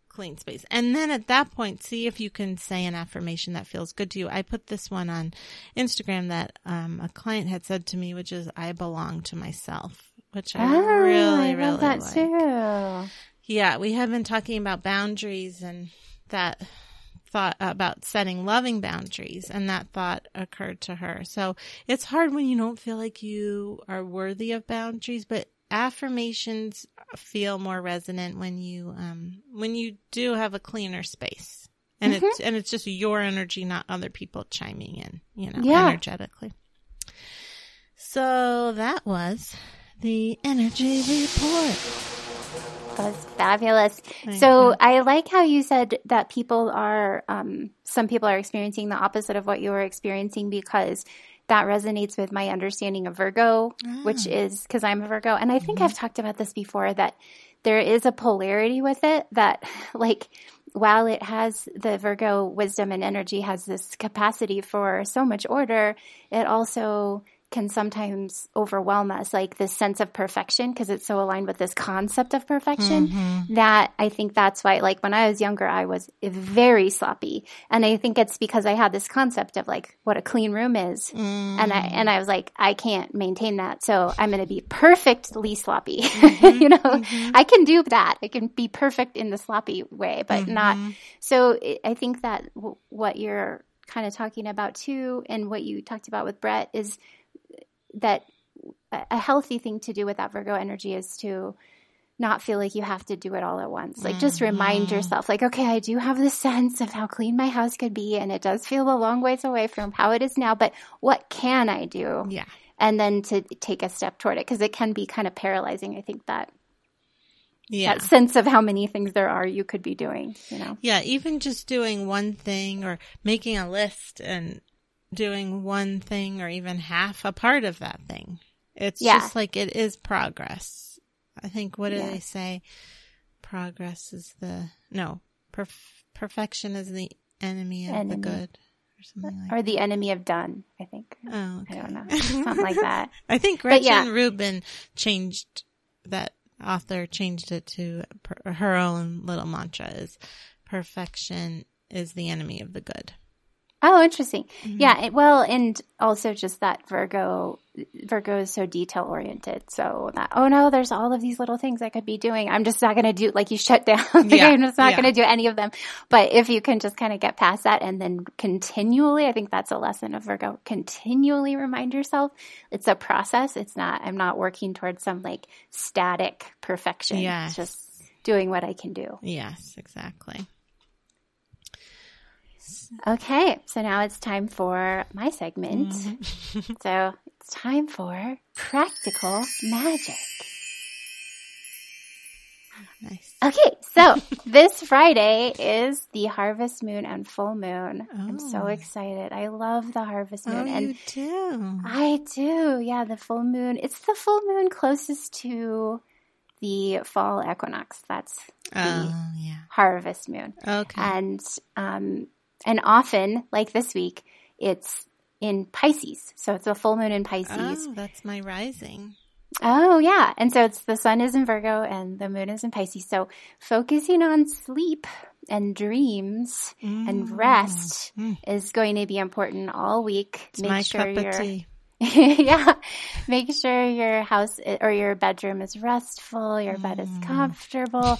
clean space. And then at that point, see if you can say an affirmation that feels good to you. I put this one on Instagram that a client had said to me, which is, I belong to myself. Which I really, really love that too. Yeah, we have been talking about boundaries, and that thought about setting loving boundaries, and that thought occurred to her. So it's hard when you don't feel like you are worthy of boundaries, but affirmations feel more resonant when you do have a cleaner space, and it's just your energy, not other people chiming in, energetically. So that was the energy report. That was fabulous. So I like how you said that people are, some people are experiencing the opposite of what you were experiencing, because that resonates with my understanding of Virgo, which is, because I'm a Virgo. And I think I've talked about this before, that there is a polarity with it that like, while it has the Virgo wisdom and energy has this capacity for so much order, it also can sometimes overwhelm us, like this sense of perfection, because it's so aligned with this concept of perfection, mm-hmm. that I think that's why, like, when I was younger, I was very sloppy. And I think it's because I had this concept of, like, what a clean room is. Mm-hmm. And I was like, I can't maintain that. So I'm going to be perfectly sloppy. Mm-hmm. You know, mm-hmm. I can do that. I can be perfect in the sloppy way, but mm-hmm. not. So I think that what you're kind of talking about too, and what you talked about with Brett, is that a healthy thing to do with that Virgo energy is to not feel like you have to do it all at once. Like, just remind mm-hmm. yourself, like, okay, I do have this sense of how clean my house could be, and it does feel a long ways away from how it is now, but what can I do? Yeah. And then to take a step toward it, because it can be kind of paralyzing, I think, that yeah. that sense of how many things there are you could be doing, you know? Yeah, even just doing one thing, or making a list and doing one thing, or even half a part of that thing. It's yeah. just like, it is progress. I think, what do yeah. they say? Progress is the, no, perfection is the enemy of the good. Or something like that. Or the enemy of done, I think. Oh, okay. I don't know. Something like that. I think Gretchen Rubin changed that. Author changed it to her own little mantra is, perfection is the enemy of the good. Oh, interesting. Mm-hmm. Yeah. Well, and also just that Virgo is so detail oriented. So that, oh no, there's all of these little things I could be doing. I'm just not going to do, like, you shut down. Like, yeah. I'm just not going to do any of them. But if you can just kind of get past that, and then continually, I think that's a lesson of Virgo, continually remind yourself it's a process. It's not, I'm not working towards some, like, static perfection. Yes. It's just doing what I can do. Yes, exactly. Okay, so now it's time for my segment. Mm. So it's time for Practical Magic. Nice. Okay, so this Friday is the harvest moon and full moon. Oh. I'm so excited. I love the harvest moon. Oh, and you do. I do. Yeah, the full moon. It's the full moon closest to the fall equinox. That's the harvest moon. Okay. And often, like this week, it's in Pisces. So it's a full moon in Pisces. Oh, that's my rising. Oh, yeah. And so it's the sun is in Virgo and the moon is in Pisces. So focusing on sleep and dreams and rest is going to be important all week. It's Make my sure cup you're, of tea. Yeah. Make sure your house or your bedroom is restful, your bed is comfortable.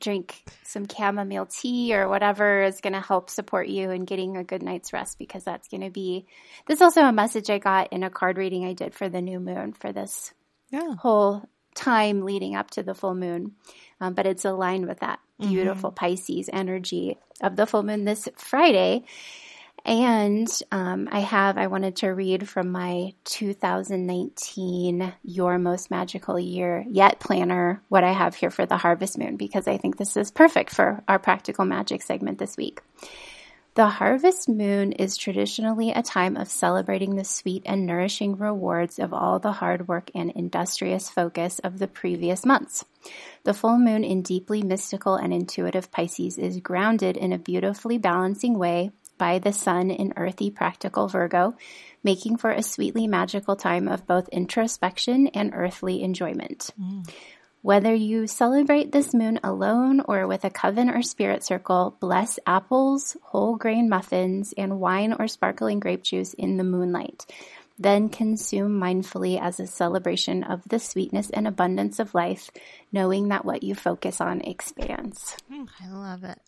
Drink some chamomile tea or whatever is going to help support you in getting a good night's rest, because that's going to be – this is also a message I got in a card reading I did for the new moon for this whole time leading up to the full moon. But it's aligned with that beautiful Pisces energy of the full moon this Friday. And I wanted to read from my 2019 Your Most Magical Year Yet planner what I have here for the harvest moon, because I think this is perfect for our practical magic segment this week. The harvest moon is traditionally a time of celebrating the sweet and nourishing rewards of all the hard work and industrious focus of the previous months. The full moon in deeply mystical and intuitive Pisces is grounded in a beautifully balancing way by the sun in earthy practical Virgo, making for a sweetly magical time of both introspection and earthly enjoyment. Mm. Whether you celebrate this moon alone or with a coven or spirit circle, bless apples, whole grain muffins, and wine or sparkling grape juice in the moonlight. Then consume mindfully as a celebration of the sweetness and abundance of life, knowing that what you focus on expands. I love it.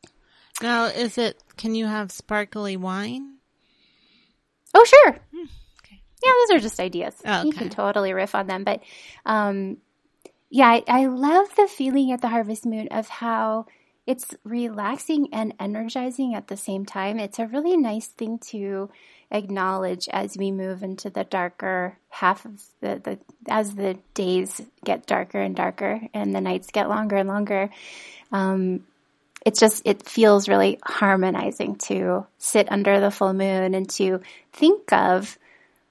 Now, can you have sparkly wine? Oh, sure. Okay. Yeah, those are just ideas. Oh, okay. You can totally riff on them. But, I love the feeling at the harvest moon of how it's relaxing and energizing at the same time. It's a really nice thing to acknowledge as we move into the darker half of as the days get darker and darker and the nights get longer and longer. It feels really harmonizing to sit under the full moon and to think of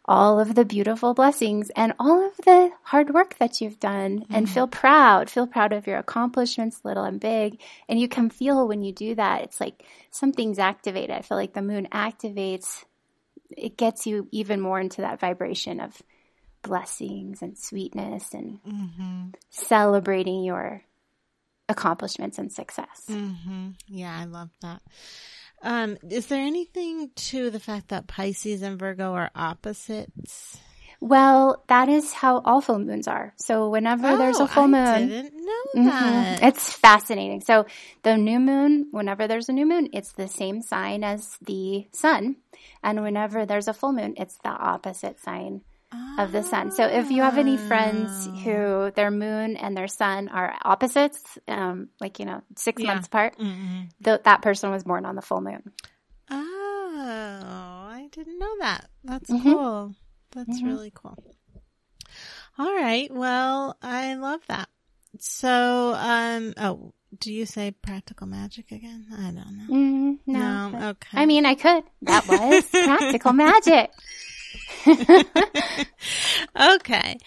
all of the beautiful blessings and all of the hard work that you've done and feel proud of your accomplishments, little and big. And you can feel when you do that, it's like something's activated. I feel like the moon activates it gets you even more into that vibration of blessings and sweetness and celebrating your accomplishments and success. Yeah, I love that. Is there anything to the fact that Pisces and Virgo are opposites? Well, that is how all full moons are. So whenever there's a full moon. I didn't know that. It's fascinating. So the new moon, whenever there's a new moon, it's the same sign as the sun. And whenever there's a full moon, it's the opposite sign of the sun. So if you have any friends who their moon and their sun are opposites, like, you know, 6 months apart, that person was born on the full moon. Oh, I didn't know that. That's cool. That's really cool. All right. Well, I love that. So, do you say practical magic again? I don't know. No. Okay. I mean, I could. That was practical magic. Okay. All right.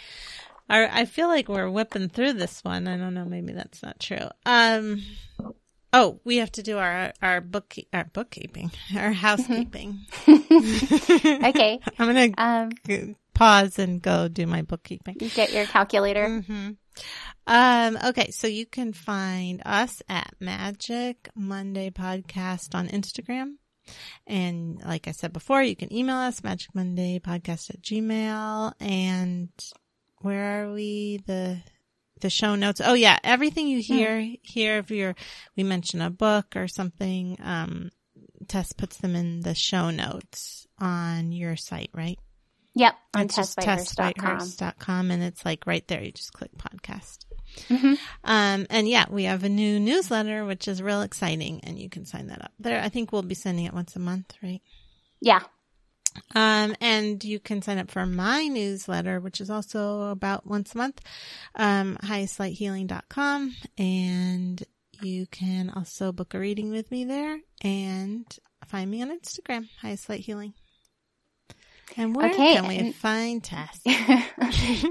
I feel like we're whipping through this one. I don't know. Maybe that's not true. Oh, we have to do our housekeeping. Okay. I'm going to pause and go do my bookkeeping. You get your calculator. Okay, so you can find us at Magic Monday Podcast on Instagram. And like I said before, you can email us, magicmondaypodcast@gmail.com. And where are we? The show notes. Oh yeah. Everything you hear here, if we mention a book or something, Tess puts them in the show notes on your site, right? Yep. On TessWhitehurst.com. And it's like right there. You just click podcast. And yeah, we have a new newsletter, which is real exciting, and you can sign that up there. I think we'll be sending it once a month, right? Yeah. And you can sign up for my newsletter, which is also about once a month, highestlighthealing.com. And you can also book a reading with me there and find me on Instagram, highestlighthealing. And where can we find Tess? You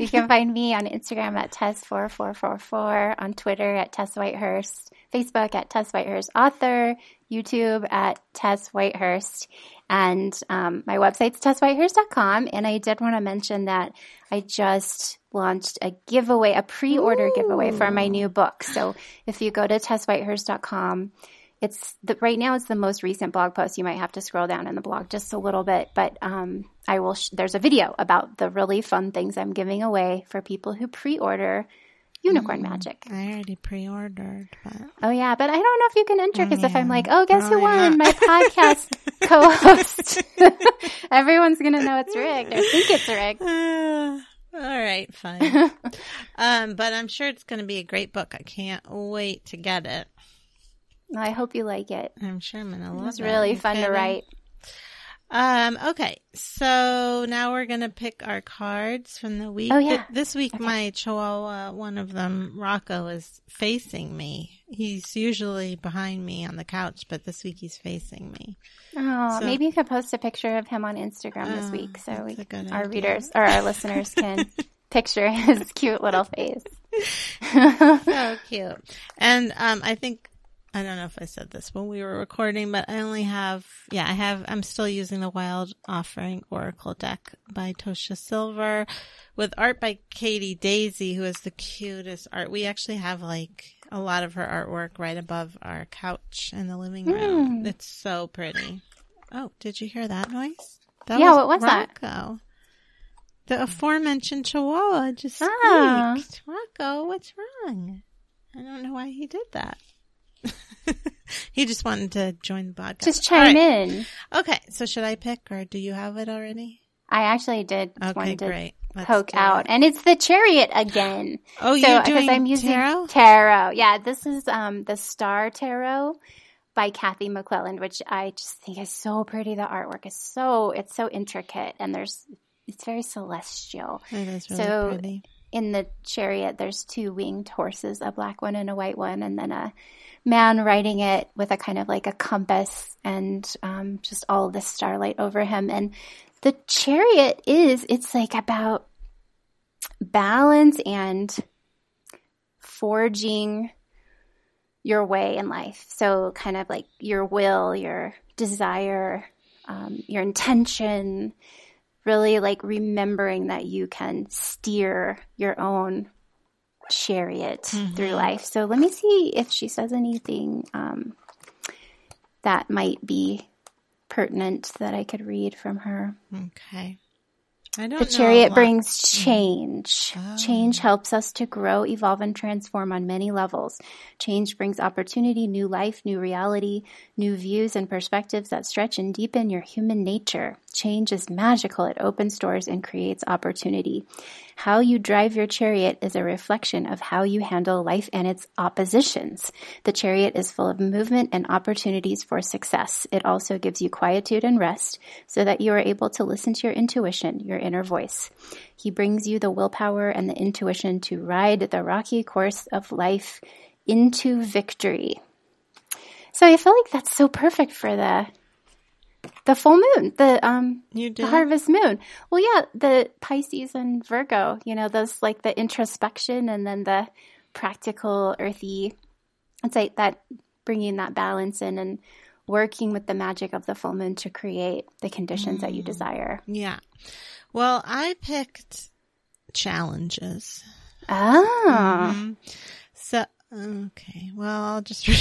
can find me on Instagram at Tess4444, on Twitter at Tess Whitehurst, Facebook at Tess Whitehurst Author, YouTube at Tess Whitehurst, and my website's tesswhitehurst.com. And I did want to mention that I just launched a giveaway, a pre-order giveaway for my new book. So if you go to tesswhitehurst.com, right now it's the most recent blog post. You might have to scroll down in the blog just a little bit, but there's a video about the really fun things I'm giving away for people who pre-order Unicorn Magic. I already pre-ordered. Oh, yeah. But I don't know if you can enter because if I'm like, guess who won? My podcast co-host. Everyone's going to know it's rigged or think it's rigged. All right. Fine. But I'm sure it's going to be a great book. I can't wait to get it. I hope you like it. I'm sure I'm going to love it. It was really fun to write. Okay, so now we're going to pick our cards from the week. Oh, yeah. This week, my Chihuahua, one of them, Rocco, is facing me. He's usually behind me on the couch, but this week he's facing me. Oh, so, maybe you could post a picture of him on Instagram this week so our readers or our listeners can picture his cute little face. So cute. And I think... I don't know if I said this when we were recording, but I only have, I'm still using the Wild Offering Oracle Deck by Tosha Silver with art by Katie Daisy, who is the cutest art. We actually have like a lot of her artwork right above our couch in the living room. It's so pretty. Oh, did you hear that noise? What was Rocco. The aforementioned Chihuahua just squeaked. Rocco, what's wrong? I don't know why he did that. He just wanted to join the podcast. Just chime in. Okay, so should I pick or do you have it already? I actually did. Okay, great. Let's poke out. And it's the Chariot again. Oh, you're doing I'm using tarot. Yeah, this is the Star Tarot by Kathy McClelland, which I just think is so pretty. The artwork is it's so intricate and it's very celestial. It is really pretty. In the Chariot, there's two winged horses, a black one and a white one, and then a man riding it with a kind of like a compass and just all the starlight over him. And the Chariot it's like about balance and forging your way in life. So kind of like your will, your desire, your intention, really like remembering that you can steer your own chariot through life. So let me see if she says anything that might be pertinent that I could read from her. Okay. I don't know. The chariot brings change. Oh. Change helps us to grow, evolve, and transform on many levels. Change brings opportunity, new life, new reality, new views and perspectives that stretch and deepen your human nature. Change is magical. It opens doors and creates opportunity. How you drive your chariot is a reflection of how you handle life and its oppositions. The chariot is full of movement and opportunities for success. It also gives you quietude and rest so that you are able to listen to your intuition, your inner voice. He brings you the willpower and the intuition to ride the rocky course of life into victory. So I feel like that's so perfect for the full moon, the harvest moon. Well, yeah, the Pisces and Virgo, you know, those like the introspection and then the practical earthy, it's like that bringing that balance in and working with the magic of the full moon to create the conditions that you desire. Yeah. Well, I picked challenges. Oh. Mm-hmm. So, okay. Well, I'll just read.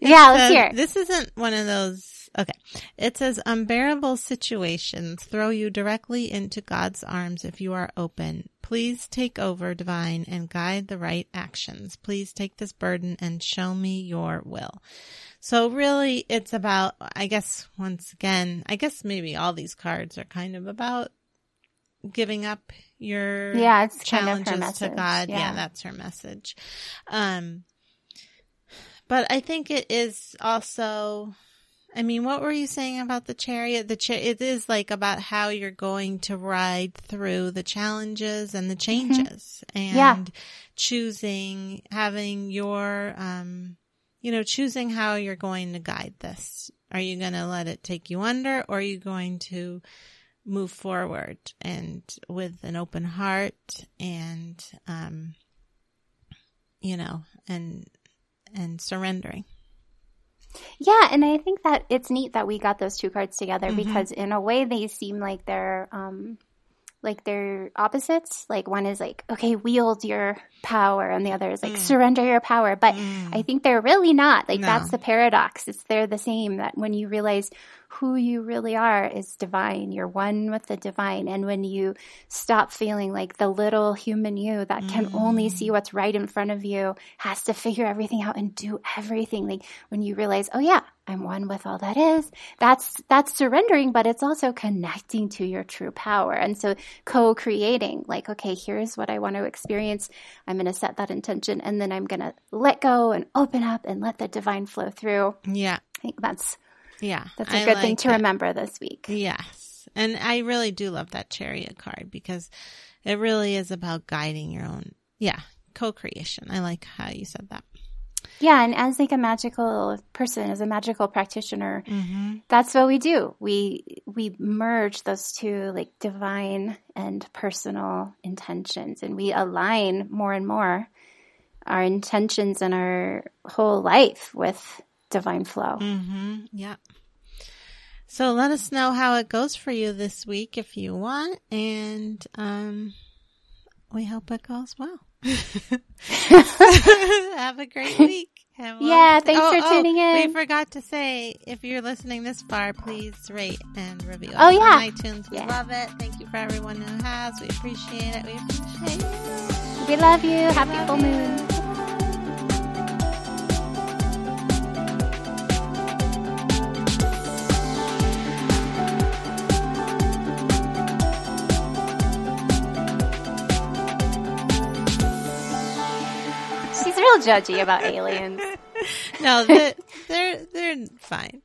Yeah, let's hear it. This isn't one of those. Okay. It says, unbearable situations throw you directly into God's arms if you are open. Please take over, divine, and guide the right actions. Please take this burden and show me your will. So really it's about, I guess, once again, I guess maybe all these cards are kind of about giving up your it's challenges kind of to God. Yeah. That's her message. But I think it is also, I mean, what were you saying about the chariot? It is like about how you're going to ride through the challenges and the changes and choosing, having your, choosing how you're going to guide this. Are you going to let it take you under, or are you going to move forward and with an open heart and, and surrendering? Yeah. And I think that it's neat that we got those two cards together because in a way they seem like they're, they're opposites. Like one is like, okay, wield your power, and the other is like surrender your power. But I think they're really not. Like that's the paradox. They're the same, that when you realize who you really are is divine, you're one with the divine. And when you stop feeling like the little human you that can only see what's right in front of you, has to figure everything out and do everything. Like when you realize, oh yeah, I'm one with all that is, that's surrendering, but it's also connecting to your true power. And so co-creating, like, okay, here's what I want to experience. I'm going to set that intention, and then I'm going to let go and open up and let the divine flow through. Yeah. I think that's a good thing to remember this week. Yes. And I really do love that chariot card because it really is about guiding your own, co-creation. I like how you said that. Yeah, and as like a magical person, as a magical practitioner, that's what we do. We merge those two, like divine and personal intentions, and we align more and more our intentions and our whole life with divine flow. Mm-hmm. Yeah. So let us know how it goes for you this week if you want, and we hope it goes well. Have a great week. Thanks for tuning in. We forgot to say, if you're listening this far, please rate and review on iTunes. We love it. Thank you for everyone who has. We appreciate it. We appreciate you. We love you. Happy full moon. Judgy about aliens. No, they're fine.